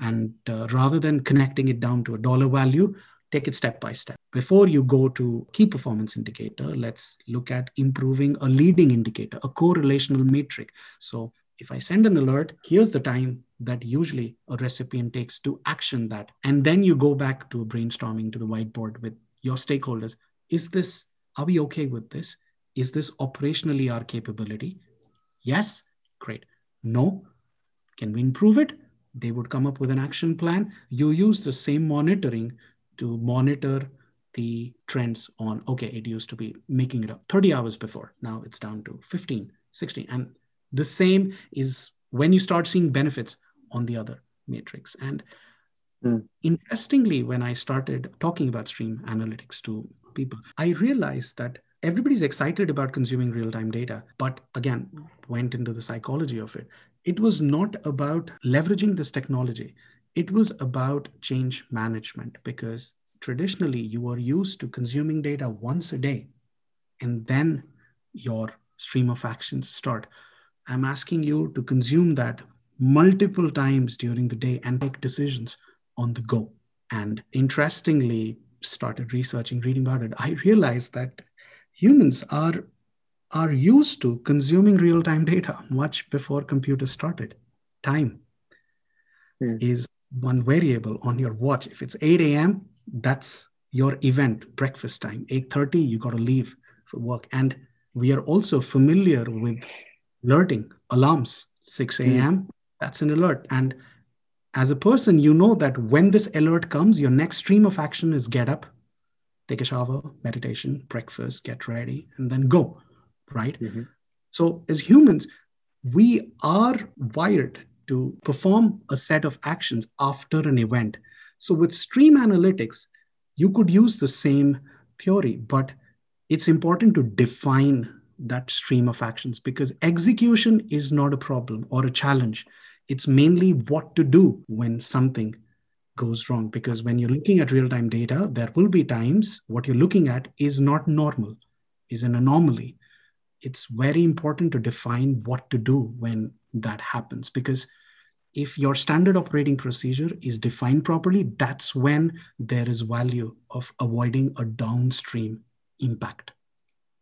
And uh, rather than connecting it down to a dollar value, take it step by step. Before you go to key performance indicator, let's look at improving a leading indicator, a correlational metric. So if I send an alert, here's the time that usually a recipient takes to action that. And then you go back to brainstorming to the whiteboard with your stakeholders. Is this, are we okay with this? Is this operationally our capability? Yes, great. No, can we improve it? They would come up with an action plan. You use the same monitoring to monitor the trends on, okay, it used to be making it up thirty hours before, now it's down to fifteen, sixteen. And the same is when you start seeing benefits on the other matrix. And mm. interestingly, when I started talking about stream analytics to people, I realized that everybody's excited about consuming real-time data, but again, went into the psychology of it. It was not about leveraging this technology. It was about change management, because traditionally you are used to consuming data once a day, and then your stream of actions start. I'm asking you to consume that multiple times during the day and make decisions on the go. And interestingly, started researching, reading about it, I realized that humans are, are used to consuming real-time data much before computers started. Time yeah. is one variable on your watch. If it's eight a.m., that's your event, breakfast time. eight thirty, you got to leave for work. And we are also familiar with alerting, alarms, six a.m., yeah. that's an alert. And as a person, you know that when this alert comes, your next stream of action is get up, take a shower, meditation, breakfast, get ready, and then go, right? Mm-hmm. So as humans, we are wired to perform a set of actions after an event. So with stream analytics, you could use the same theory, but it's important to define that stream of actions because execution is not a problem or a challenge. It's mainly what to do when something goes wrong. Because when you're looking at real-time data, there will be times what you're looking at is not normal, is an anomaly. It's very important to define what to do when that happens, because if your standard operating procedure is defined properly, that's when there is value of avoiding a downstream impact.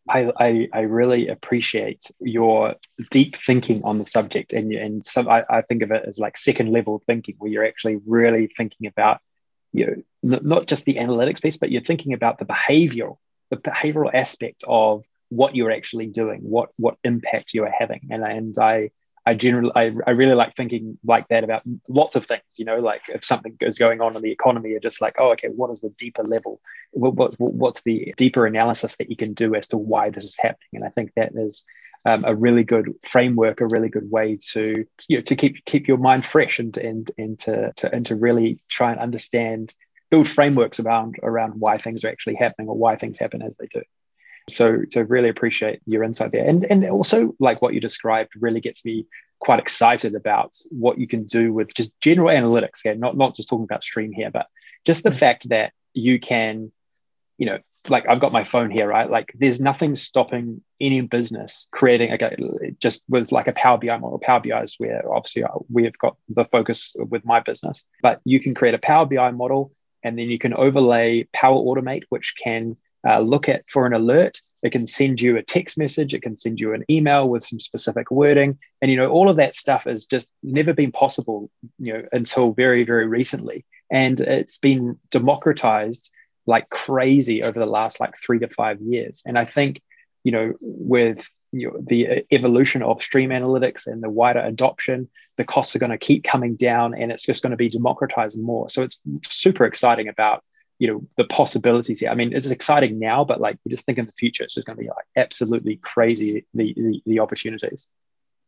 I, I, I really appreciate your deep thinking on the subject. And, and some, I, I think of it as like second level thinking, where you're actually really thinking about, you know, not just the analytics piece, but you're thinking about the behavioral, the behavioral aspect of what you're actually doing, what what impact you are having. And, and I I generally I, I really like thinking like that about lots of things, you know, like if something is going on in the economy, you're just like, oh, okay, what is the deeper level? What, what, what's the deeper analysis that you can do as to why this is happening? And I think that is um, a really good framework, a really good way to, you know, to keep keep your mind fresh and and and to, to and to really try and understand, build frameworks around around why things are actually happening or why things happen as they do. So, so really appreciate your insight there. And, and also like what you described really gets me quite excited about what you can do with just general analytics. Okay? Not, not just talking about stream here, but just the fact that you can, you know, like I've got my phone here, right? Like there's nothing stopping any business creating, okay, just with like a Power B I model. Power B I is where obviously we have got the focus with my business, but you can create a Power B I model and then you can overlay Power Automate, which can Uh, look at for an alert. It can send you a text message. It can send you an email with some specific wording. And, you know, all of that stuff has just never been possible, you know, until very, very recently. And it's been democratized like crazy over the last like three to five years. And I think, you know, with you know, the evolution of stream analytics and the wider adoption, the costs are going to keep coming down and it's just going to be democratized more. So it's super exciting about, you know, the possibilities here. I mean, it's exciting now, but like you just think in the future, it's just going to be like absolutely crazy, the, the, the opportunities.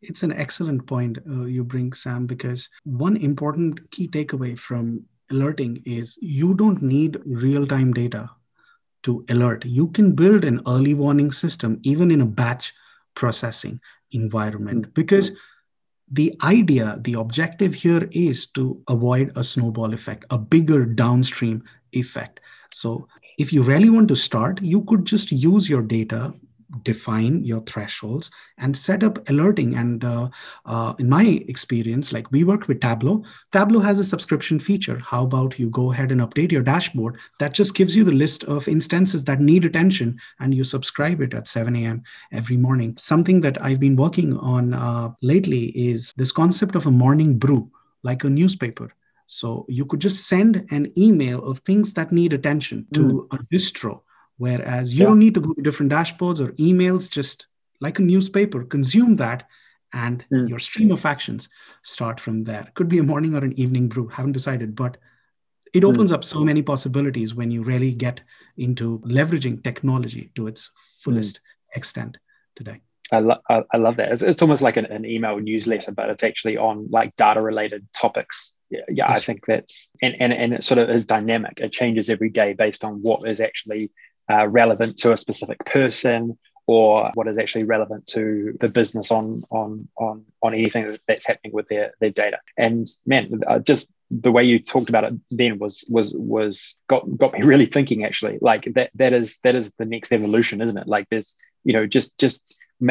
It's an excellent point uh, you bring, Sam, because one important key takeaway from alerting is you don't need real-time data to alert. You can build an early warning system, even in a batch processing environment, because the idea, the objective here is to avoid a snowball effect, a bigger downstream effect. So if you really want to start, you could just use your data, define your thresholds, and set up alerting. And uh, uh, in my experience, like we work with Tableau, Tableau has a subscription feature. How about you go ahead and update your dashboard? That just gives you the list of instances that need attention, and you subscribe it at seven a.m. every morning. Something that I've been working on uh, lately is this concept of a morning brew, like a newspaper. So you could just send an email of things that need attention to mm. a distro, whereas you yeah. don't need to go to different dashboards or emails, just like a newspaper, consume that and mm. your stream of actions start from there. Could be a morning or an evening brew, haven't decided, but it opens mm. up so many possibilities when you really get into leveraging technology to its fullest mm. extent today. I, lo- I love that. It's, it's almost like an, an email newsletter, but it's actually on like data related topics. Yeah, yeah, I think that's, and, and, and it sort of is dynamic. It changes every day based on what is actually uh, relevant to a specific person or what is actually relevant to the business on on on, on anything that's happening with their, their data. And man, uh, just the way you talked about it then was was was got got me really thinking actually. Like that that is that is the next evolution, isn't it? Like there's, you know, just just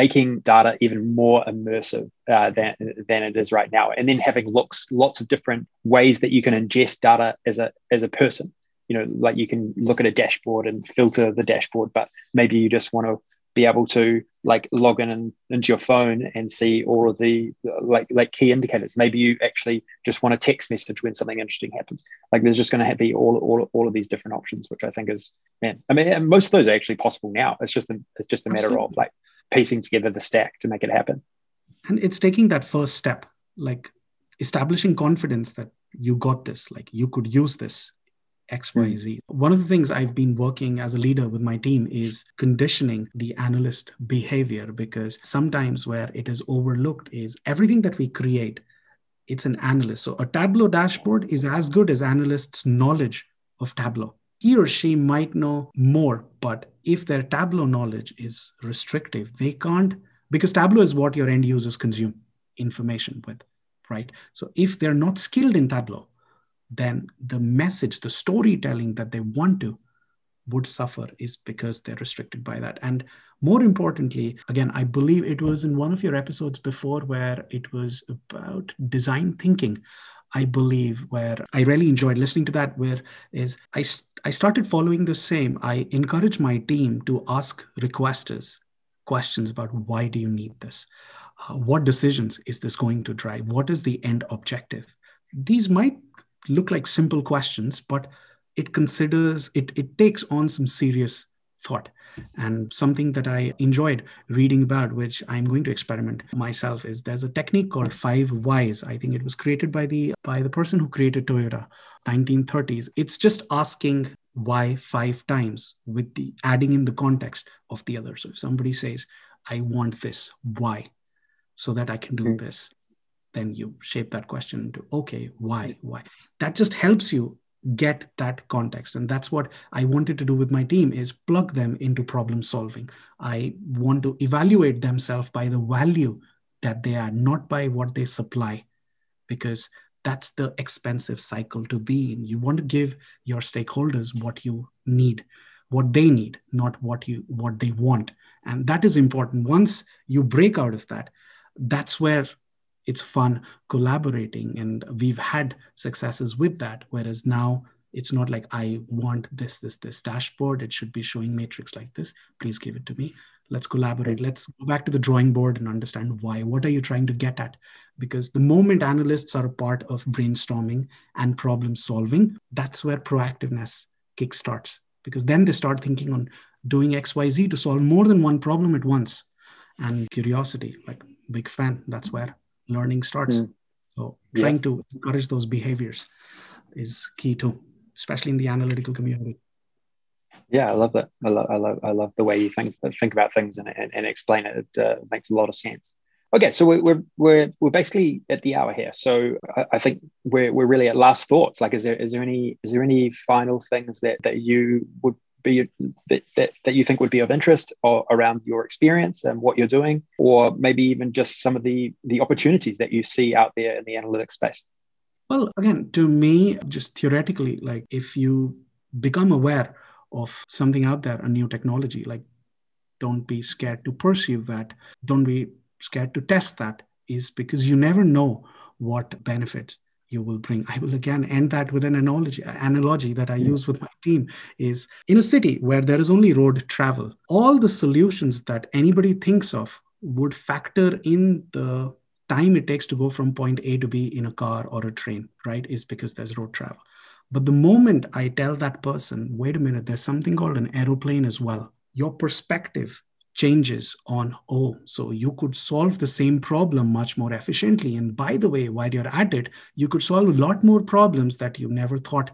making data even more immersive uh, than, than it is right now. And then having looks, lots of different ways that you can ingest data as a, as a person, you know, like you can look at a dashboard and filter the dashboard, but maybe you just want to be able to like log in and, into your phone and see all of the like, like key indicators. Maybe you actually just want a text message when something interesting happens. Like there's just going to be all, all, all of these different options, which I think is, man, I mean, and most of those are actually possible now. It's just, a, it's just a matter Absolutely. Of like, piecing together the stack to make it happen. And it's taking that first step, like establishing confidence that you got this, like you could use this X, Y, Z. One of the things I've been working as a leader with my team is conditioning the analyst behavior, because sometimes where it is overlooked is everything that we create it's an analyst. So a Tableau dashboard is as good as analysts' knowledge of Tableau. He or she might know more, but if their Tableau knowledge is restrictive, they can't, because Tableau is what your end users consume information with, right? So if they're not skilled in Tableau, then the message, the storytelling that they want to would suffer is because they're restricted by that. And more importantly, again, I believe it was in one of your episodes before where it was about design thinking, I believe, where I really enjoyed listening to that, where is I, I started following the same. I encourage my team to ask requesters questions about, why do you need this? Uh, what decisions is this going to drive? What is the end objective? These might look like simple questions, but it considers, it, it takes on some serious thought. And something that I enjoyed reading about, which I'm going to experiment myself, is there's a technique called five whys. I think it was created by the by the person who created Toyota, nineteen thirties. It's just asking why five times with the adding in the context of the other. So if somebody says, I want this, why? So that I can do mm-hmm. this. Then you shape that question into, okay, why, why? That just helps you get that context. And that's what I wanted to do with my team, is plug them into problem solving. I want to evaluate themselves by the value that they add, not by what they supply, because that's the expensive cycle to be in. You want to give your stakeholders what you need, what they need, not what you what they want. And that is important. Once you break out of that, that's where it's fun collaborating, and we've had successes with that. Whereas now it's not like, I want this, this, this dashboard. It should be showing matrix like this. Please give it to me. Let's collaborate. Let's go back to the drawing board and understand why. What are you trying to get at? Because the moment analysts are a part of brainstorming and problem solving, that's where proactiveness kickstarts. Because then they start thinking on doing X, Y, Z to solve more than one problem at once. And curiosity, like big fan, that's where learning starts. Mm. So trying yeah. to encourage those behaviors is key too, especially in the analytical community. Yeah, I love that. I love, I love, I love the way you think think about things and and, and explain it. It uh, makes a lot of sense. Okay, so we're we're we're, we're basically at the hour here. So I, I think we're we're really at last thoughts. Like, is there is there any is there any final things that that you would be that, that, that you think would be of interest or around your experience and what you're doing, or maybe even just some of the the opportunities that you see out there in the analytics space? Well, again, to me, just theoretically, like if you become aware of something out there, a new technology, like don't be scared to pursue that. Don't be scared to test that, is because you never know what benefit you will bring. I will again end that with an analogy, analogy that I yeah. use with my team, is in a city where there is only road travel, all the solutions that anybody thinks of would factor in the time it takes to go from point A to B in a car or a train, right? Is because there's road travel. But the moment I tell that person, wait a minute, there's something called an aeroplane as well, your perspective changes on, oh, so you could solve the same problem much more efficiently. And by the way, while you're at it, you could solve a lot more problems that you never thought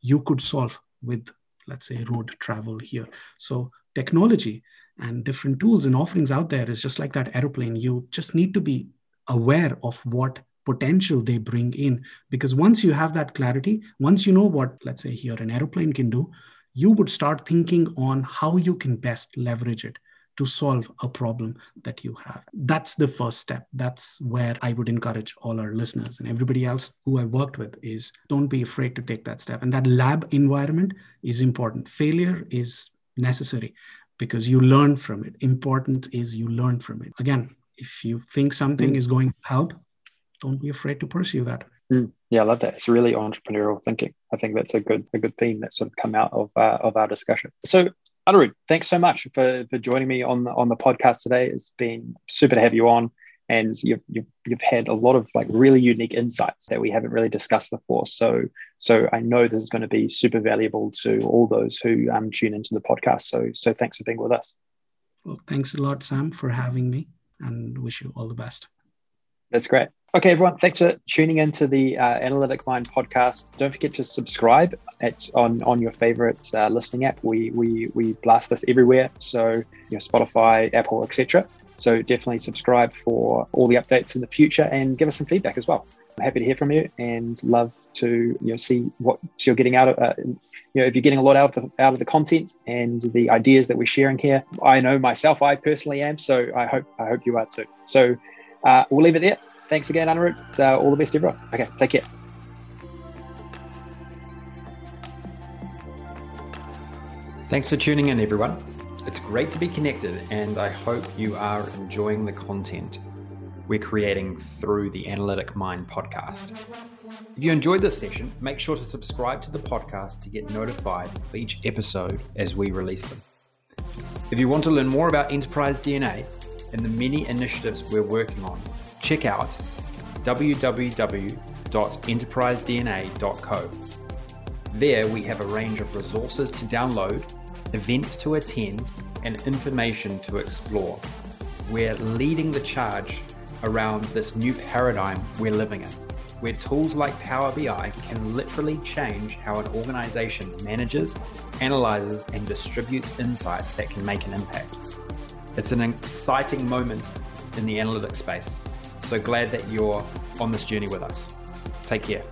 you could solve with, let's say, road travel here. So technology and different tools and offerings out there is just like that airplane. You just need to be aware of what potential they bring in, because once you have that clarity, once you know what, let's say here, an airplane can do, you would start thinking on how you can best leverage it to solve a problem that you have. That's the first step. That's where I would encourage all our listeners and everybody else who I worked with, is don't be afraid to take that step. And that lab environment is important. Failure is necessary because you learn from it. Important is you learn from it. Again, if you think something mm. is going to help, don't be afraid to pursue that. Mm. Yeah, I love that. It's really entrepreneurial thinking. I think that's a good a good theme that's sort of come out of uh, of our discussion. So, Anirudh, thanks so much for, for joining me on the, on the podcast today. It's been super to have you on, and you've, you've, you've had a lot of like really unique insights that we haven't really discussed before. So, so I know this is going to be super valuable to all those who um, tune into the podcast. So, so thanks for being with us. Well, thanks a lot, Sam, for having me, and wish you all the best. That's great. Okay, everyone, thanks for tuning into the uh, Analytic Mind podcast. Don't forget to subscribe at, on, on your favorite uh, listening app. We, we we blast this everywhere, so you know, Spotify, Apple, et cetera. So definitely subscribe for all the updates in the future, and give us some feedback as well. I'm happy to hear from you and love to you know, see what you're getting out of uh, you know, if you're getting a lot out of, the, out of the content and the ideas that we're sharing here. I know myself, I personally am, so I hope I hope you are too. So uh, we'll leave it there. Thanks again, Anirudh. Uh, all the best, everyone. Okay, take care. Thanks for tuning in, everyone. It's great to be connected, and I hope you are enjoying the content we're creating through the Analytic Mind podcast. If you enjoyed this session, make sure to subscribe to the podcast to get notified for each episode as we release them. If you want to learn more about Enterprise D N A and the many initiatives we're working on, check out w w w dot enterprise d n a dot co. There we have a range of resources to download, events to attend, and information to explore. We're leading the charge around this new paradigm we're living in, where tools like Power B I can literally change how an organization manages, analyzes, and distributes insights that can make an impact. It's an exciting moment in the analytics space, so glad that you're on this journey with us. Take care.